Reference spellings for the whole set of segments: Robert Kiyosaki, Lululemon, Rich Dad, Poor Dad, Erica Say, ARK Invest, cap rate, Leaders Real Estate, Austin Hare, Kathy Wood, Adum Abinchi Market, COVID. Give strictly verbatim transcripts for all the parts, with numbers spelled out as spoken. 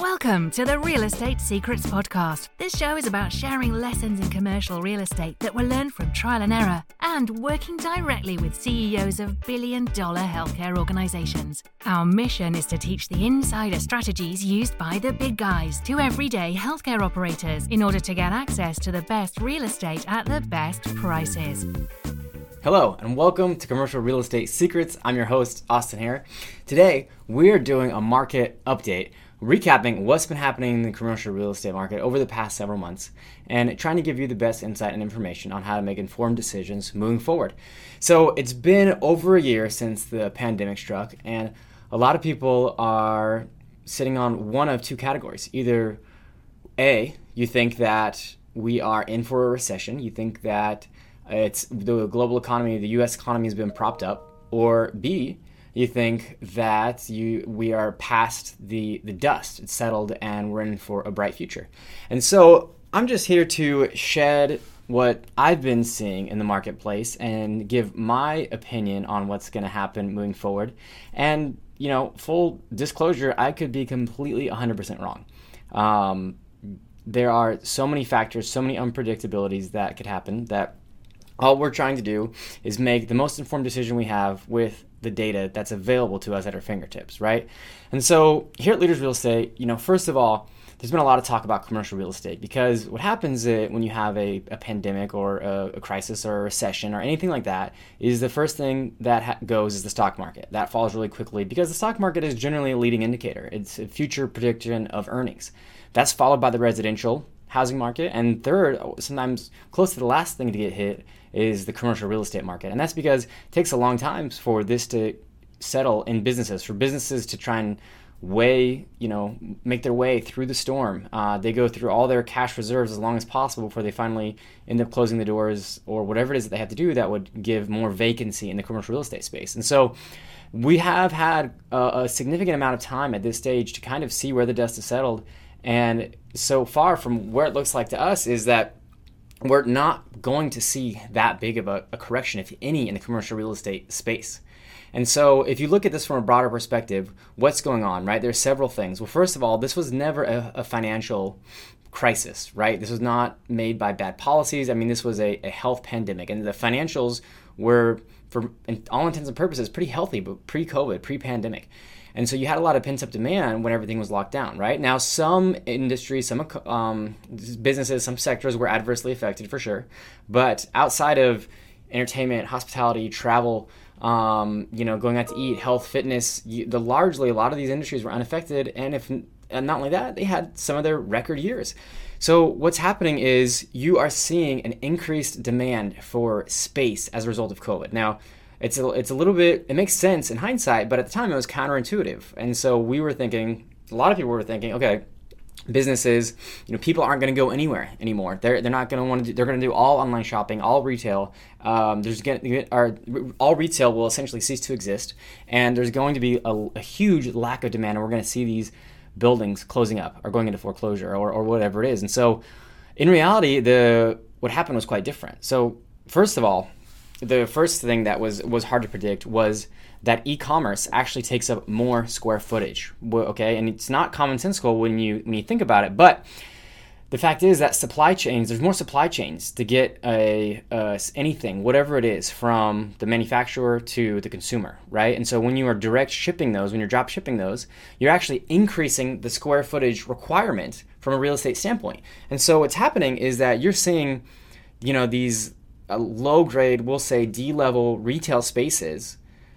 Welcome to the Real Estate Secrets Podcast. This show is about sharing lessons in commercial real estate that were learned from trial and error and working directly with C E Os of billion-dollar healthcare organizations. Our mission is to teach the insider strategies used by the big guys to everyday healthcare operators in order to get access to the best real estate at the best prices. Hello and welcome to Commercial Real Estate Secrets. I'm your host, Austin Hare. Today, we're doing a market update, recapping what's been happening in the commercial real estate market over the past several months and trying to give you the best insight and information on how to make informed decisions moving forward. So it's been over a year since the pandemic struck, and a lot of people are sitting on one of two categories. Either A, you think that we are in for a recession, you think that it's the global economy, the U S economy has been propped up, or B, you think that you we are past the, the dust, it's settled, and we're in for a bright future. And so I'm just here to shed what I've been seeing in the marketplace and give my opinion on what's going to happen moving forward. And, you know, full disclosure, I could be completely one hundred percent wrong. Um, there are so many factors, so many unpredictabilities that could happen that all we're trying to do is make the most informed decision we have with the data that's available to us at our fingertips, right? And so here at Leaders Real Estate, you know, first of all, there's been a lot of talk about commercial real estate because what happens when you have a, a pandemic or a, a crisis or a recession or anything like that is the first thing that ha- goes is the stock market. That falls really quickly because the stock market is generally a leading indicator. It's a future prediction of earnings. That's followed by the residential housing market, and third, sometimes close to the last thing to get hit is the commercial real estate market. And that's because it takes a long time for this to settle in businesses, for businesses to try and weigh, you know, make their way through the storm. Uh, they go through all their cash reserves as long as possible before they finally end up closing the doors or whatever it is that they have to do that would give more vacancy in the commercial real estate space. And so we have had a, a significant amount of time at this stage to kind of see where the dust has settled. And so far from where it looks like to us is that we're not going to see that big of a, a correction, if any, in the commercial real estate space. And so if you look at this from a broader perspective, what's going on, right? There's several things. Well, first of all, this was never a, a financial crisis, right? This was not made by bad policies. I mean, this was a, a health pandemic, and the financials were, for all intents and purposes, pretty healthy, but pre-COVID, pre-pandemic. And so you had a lot of pent-up demand when everything was locked down, right? Now, some industries, some um, businesses, some sectors were adversely affected for sure. But outside of entertainment, hospitality, travel, um, you know, going out to eat, health, fitness, you, the largely a lot of these industries were unaffected. And if and not only that, they had some of their record years. So what's happening is you are seeing an increased demand for space as a result of COVID. Now, It's a, it's a little bit, it makes sense in hindsight, but at the time it was counterintuitive. And so we were thinking, a lot of people were thinking, okay, businesses, you know, people aren't going to go anywhere anymore. They're they're not going to want to. They're going to do all online shopping, all retail. Um, there's going are all retail will essentially cease to exist, and there's going to be a, a huge lack of demand, and we're going to see these buildings closing up or going into foreclosure or or whatever it is. And so, in reality, the what happened was quite different. So first of all, the first thing that was was hard to predict was that e-commerce actually takes up more square footage, okay? And it's not commonsensical when you when you think about it, but the fact is that supply chains, there's more supply chains to get a, a anything, whatever it is, from the manufacturer to the consumer, right? And so when you are direct shipping those, when you're drop shipping those, you're actually increasing the square footage requirement from a real estate standpoint. And so what's happening is that you're seeing, you know, these a low grade, we'll say D-level retail spaces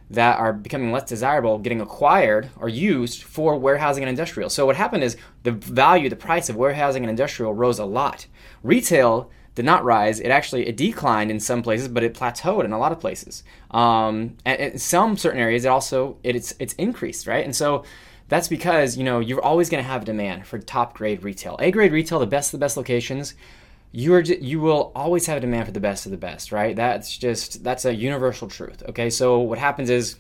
that are becoming less desirable getting acquired or used for warehousing and industrial. So what happened is the value, the price of warehousing and industrial rose a lot. Retail did not rise. It actually it declined in some places, but it plateaued in a lot of places. Um, and in some certain areas, it also it, it's it's increased, right? And so that's because, you know, you're always going to have demand for top grade retail, A grade retail, the best of the best locations. You are you will always have a demand for the best of the best, right? That's just that's a universal truth. Okay, so what happens is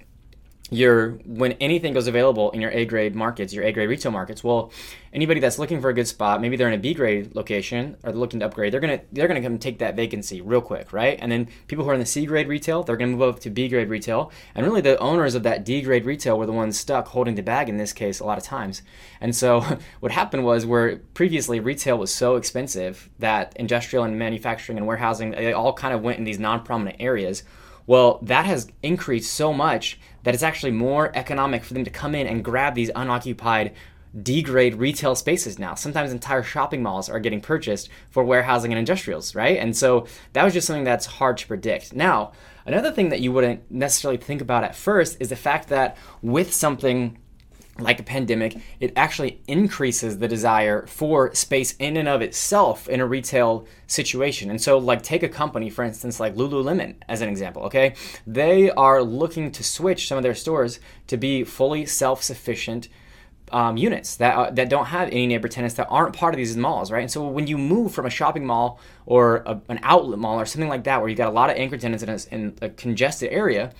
your when anything goes available in your A grade markets, your A grade retail markets, well, anybody that's looking for a good spot, maybe they're in a B grade location or looking to upgrade, they're gonna they're gonna come take that vacancy real quick, right? And then people who are in the C grade retail, they're gonna move up to B grade retail, and really the owners of that D grade retail were the ones stuck holding the bag in this case a lot of times. And so what happened was where previously retail was so expensive that industrial and manufacturing and warehousing, they all kind of went in these non-prominent areas. Well, that has increased so much that it's actually more economic for them to come in and grab these unoccupied D-grade retail spaces now. Sometimes entire shopping malls are getting purchased for warehousing and industrials, right? And so that was just something that's hard to predict. Now, another thing that you wouldn't necessarily think about at first is the fact that with something like a pandemic, it actually increases the desire for space in and of itself in a retail situation. And so like take a company, for instance, like Lululemon as an example, okay? They are looking to switch some of their stores to be fully self-sufficient um, units that uh, that don't have any neighbor tenants that aren't part of these malls, right? And so when you move from a shopping mall or a, an outlet mall or something like that where you've got a lot of anchor tenants in a, in a congested area,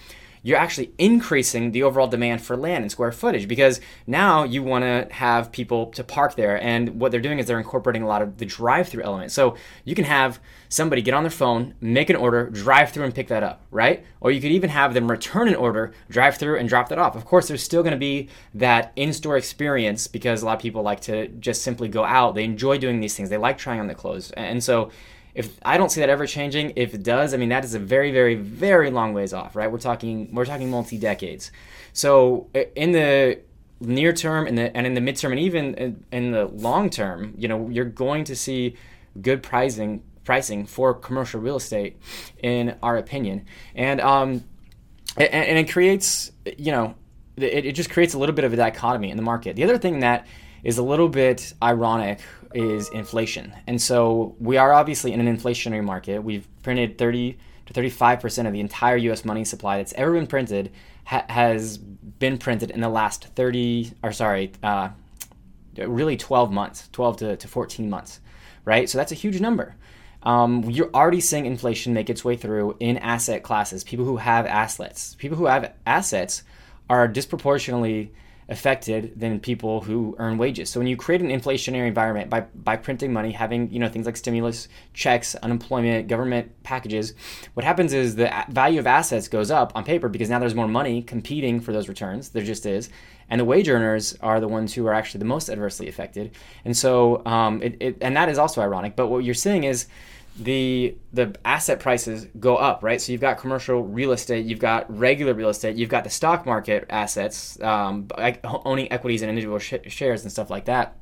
you're actually increasing the overall demand for land and square footage because now you want to have people to park there. And what they're doing is they're incorporating a lot of the drive-through element. So you can have somebody get on their phone, make an order, drive through and pick that up, right? Or you could even have them return an order, drive through and drop that off. Of course, there's still going to be that in-store experience because a lot of people like to just simply go out. They enjoy doing these things. They like trying on the clothes. And so If I don't see that ever changing, if it does, I mean, that is a very, very, very long ways off, right? We're talking, we're talking multi-decades. So in the near term and the and in the midterm and even in, in the long term, you know, you're going to see good pricing pricing for commercial real estate, in our opinion, and um, and, and it creates, you know, it, it just creates a little bit of a dichotomy in the market. The other thing that is a little bit ironic is inflation. And so we are obviously in an inflationary market. We've printed thirty to thirty-five percent of the entire U S money supply that's ever been printed ha- has been printed in the last thirty, or sorry, uh, really twelve months, twelve to, to fourteen months, right? So that's a huge number. Um, you're already seeing inflation make its way through in asset classes. People who have assets, people who have assets are disproportionately affected than people who earn wages. So when you create an inflationary environment by by printing money, having, you know, things like stimulus checks, unemployment, government packages, what happens is the value of assets goes up on paper because now there's more money competing for those returns. There just is. And the wage earners are the ones who are actually the most adversely affected. And so um, it, it and that is also ironic. But what you're seeing is the the asset prices go up, right? So you've got commercial real estate, you've got regular real estate, you've got the stock market assets, um, like owning equities and individual sh- shares and stuff like that.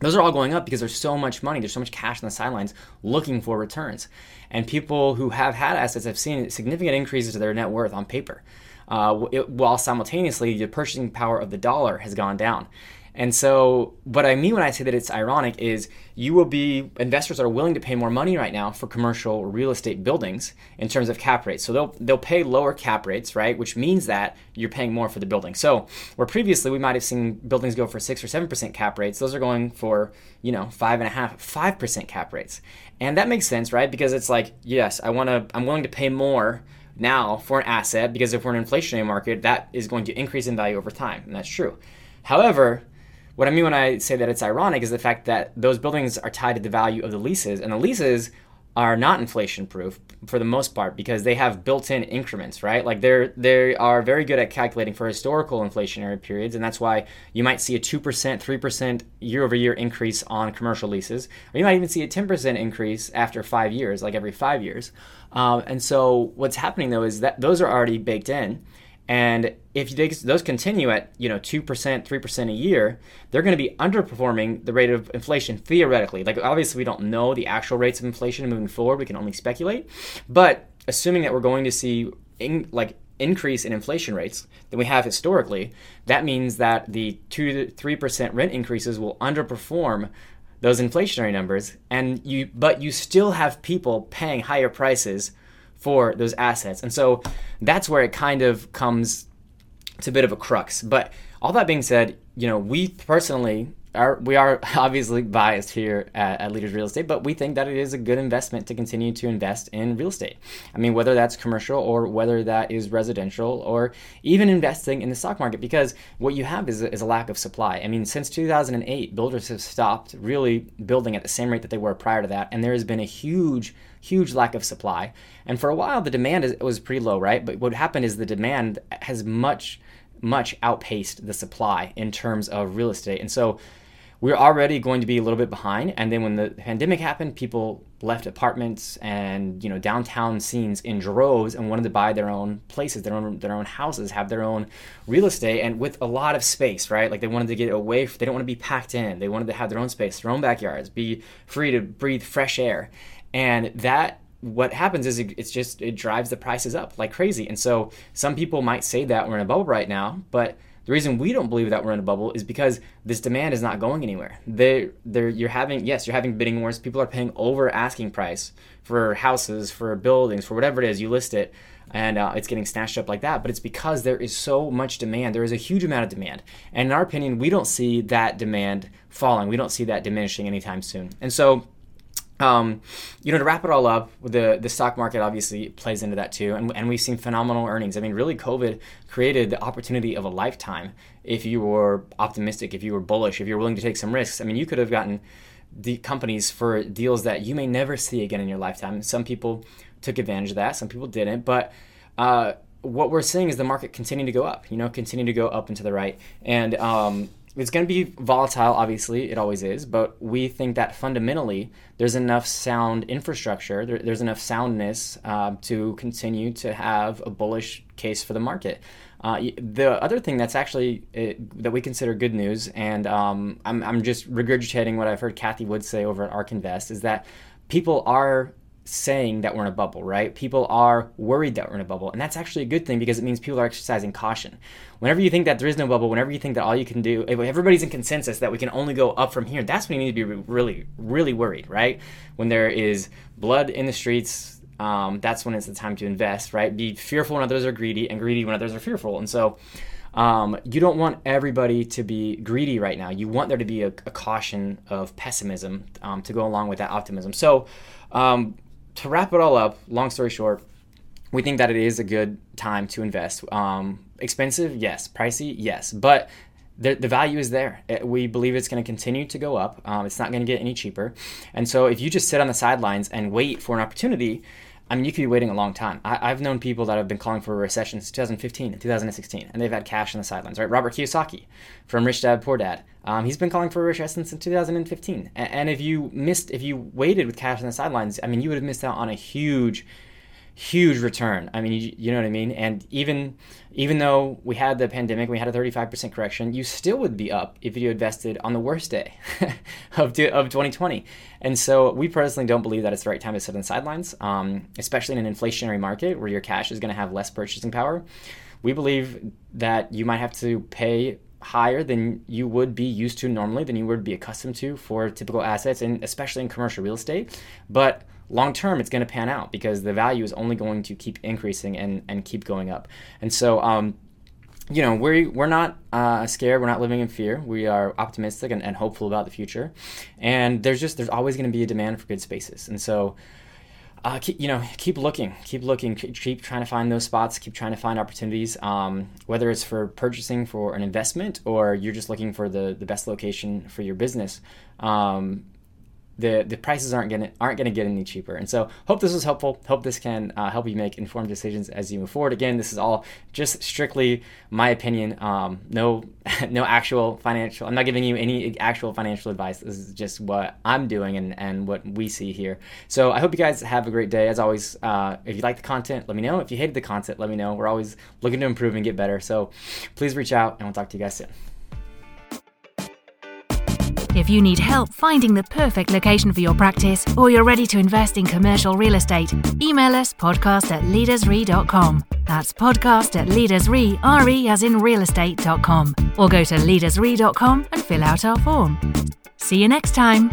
Those are all going up because there's so much money, there's so much cash on the sidelines looking for returns. And people who have had assets have seen significant increases to their net worth on paper, uh, it, while simultaneously the purchasing power of the dollar has gone down. And so what I mean when I say that it's ironic is you will be, investors are willing to pay more money right now for commercial real estate buildings in terms of cap rates. So they'll they'll pay lower cap rates, right? Which means that you're paying more for the building. So where previously we might have seen buildings go for six or seven percent cap rates, those are going for, you know, five and a half, five percent cap rates. And that makes sense, right? Because it's like, yes, I want to, I'm willing to pay more now for an asset because if we're in an inflationary market, that is going to increase in value over time. And that's true. However, what I mean when I say that it's ironic is the fact that those buildings are tied to the value of the leases, and the leases are not inflation-proof for the most part because they have built-in increments, right? Like they're they are very good at calculating for historical inflationary periods, and that's why you might see a two percent, three percent year-over-year increase on commercial leases, or you might even see a ten percent increase after five years, like every five years. Um, and so what's happening though is that those are already baked in. And if they, those continue at, you know, two percent, three percent a year, they're going to be underperforming the rate of inflation theoretically. Like obviously we don't know the actual rates of inflation moving forward. We can only speculate. But assuming that we're going to see in, like increase in inflation rates than we have historically, that means that the two to three percent rent increases will underperform those inflationary numbers. And you, but you still have people paying higher prices for those assets. And so that's where it kind of comes to a bit of a crux. But all that being said, you know, we personally are, we are obviously biased here at, at Leaders Real Estate, but we think that it is a good investment to continue to invest in real estate. I mean, whether that's commercial or whether that is residential or even investing in the stock market, because what you have is a, is a lack of supply. I mean, since two thousand eight, builders have stopped really building at the same rate that they were prior to that, and there has been a huge huge lack of supply. And for a while, the demand is, was pretty low, right? But what happened is the demand has much, much outpaced the supply in terms of real estate. And so we're already going to be a little bit behind. And then when the pandemic happened, people left apartments and, you know, downtown scenes in droves and wanted to buy their own places, their own their own houses, have their own real estate, and with a lot of space, right? Like they wanted to get away. They don't want to be packed in. They wanted to have their own space, their own backyards, be free to breathe fresh air. And that, what happens is it's just, it drives the prices up like crazy. And so some people might say that we're in a bubble right now, but the reason we don't believe that we're in a bubble is because this demand is not going anywhere. They, they're, you're having, yes, you're having bidding wars. People are paying over asking price for houses, for buildings, for whatever it is, you list it, and uh, it's getting snatched up like that. But it's because there is so much demand. There is a huge amount of demand. And in our opinion, we don't see that demand falling. We don't see that diminishing anytime soon. And so, Um, you know, to wrap it all up, the, the stock market obviously plays into that too. And, and we've seen phenomenal earnings. I mean, really COVID created the opportunity of a lifetime. If you were optimistic, if you were bullish, if you're willing to take some risks, I mean, you could have gotten the companies for deals that you may never see again in your lifetime. Some people took advantage of that. Some people didn't, but, uh, what we're seeing is the market continuing to go up, you know, continue to go up and to the right. And, um, it's going to be volatile, obviously, it always is, but we think that fundamentally there's enough sound infrastructure, there, there's enough soundness uh, to continue to have a bullish case for the market. Uh, the other thing that's actually uh, that we consider good news, and um, I'm, I'm just regurgitating what I've heard Kathy Wood say over at ARK Invest, is that people are saying that we're in a bubble, right? People are worried that we're in a bubble. And that's actually a good thing because it means people are exercising caution. Whenever you think that there is no bubble, whenever you think that all you can do, if everybody's in consensus that we can only go up from here, that's when you need to be really, really worried, right? When there is blood in the streets, um, that's when it's the time to invest, right? Be fearful when others are greedy and greedy when others are fearful. And so um, you don't want everybody to be greedy right now. You want there to be a, a caution of pessimism um, to go along with that optimism. So, um, to wrap it all up, long story short, we think that it is a good time to invest. Um, expensive, yes. Pricey, yes. But the, the value is there. It, we believe it's going to continue to go up. Um, it's not going to get any cheaper. And so if you just sit on the sidelines and wait for an opportunity, I mean, you could be waiting a long time. I, I've known people that have been calling for a recession since two thousand fifteen and two thousand sixteen, and they've had cash on the sidelines, right? Robert Kiyosaki from Rich Dad, Poor Dad. Um, he's been calling for a recession since two thousand fifteen. And, and if you missed, if you waited with cash on the sidelines, I mean, you would have missed out on a huge, huge return. I mean, you, you know what I mean? And even even though we had the pandemic, we had a thirty-five percent correction, you still would be up if you invested on the worst day of two, of twenty twenty. And so we personally don't believe that it's the right time to sit on the sidelines, um, especially in an inflationary market where your cash is going to have less purchasing power. We believe that you might have to pay higher than you would be used to normally, than you would be accustomed to for typical assets, and especially in commercial real estate. But long term, it's going to pan out because the value is only going to keep increasing and, and keep going up. And so, um, you know, we're, we're not uh, scared. We're not living in fear. We are optimistic and, and hopeful about the future. And there's just, there's always going to be a demand for good spaces. And so, Uh, keep, you know, keep looking, keep looking, keep trying to find those spots, keep trying to find opportunities, um, whether it's for purchasing for an investment or you're just looking for the, the best location for your business. Um, the the prices aren't gonna aren't gonna get any cheaper. And so hope this was helpful. Hope this can uh, help you make informed decisions as you move forward. Again, this is all just strictly my opinion. Um, no no actual financial, I'm not giving you any actual financial advice. This is just what I'm doing and, and what we see here. So I hope you guys have a great day. As always, uh, if you like the content, let me know. If you hated the content, let me know. We're always looking to improve and get better. So please reach out and we'll talk to you guys soon. If you need help finding the perfect location for your practice or you're ready to invest in commercial real estate, email us podcast at leaders re dot com. That's podcast at leaders re, R E as in real estate dot com. Or go to leaders re dot com and fill out our form. See you next time.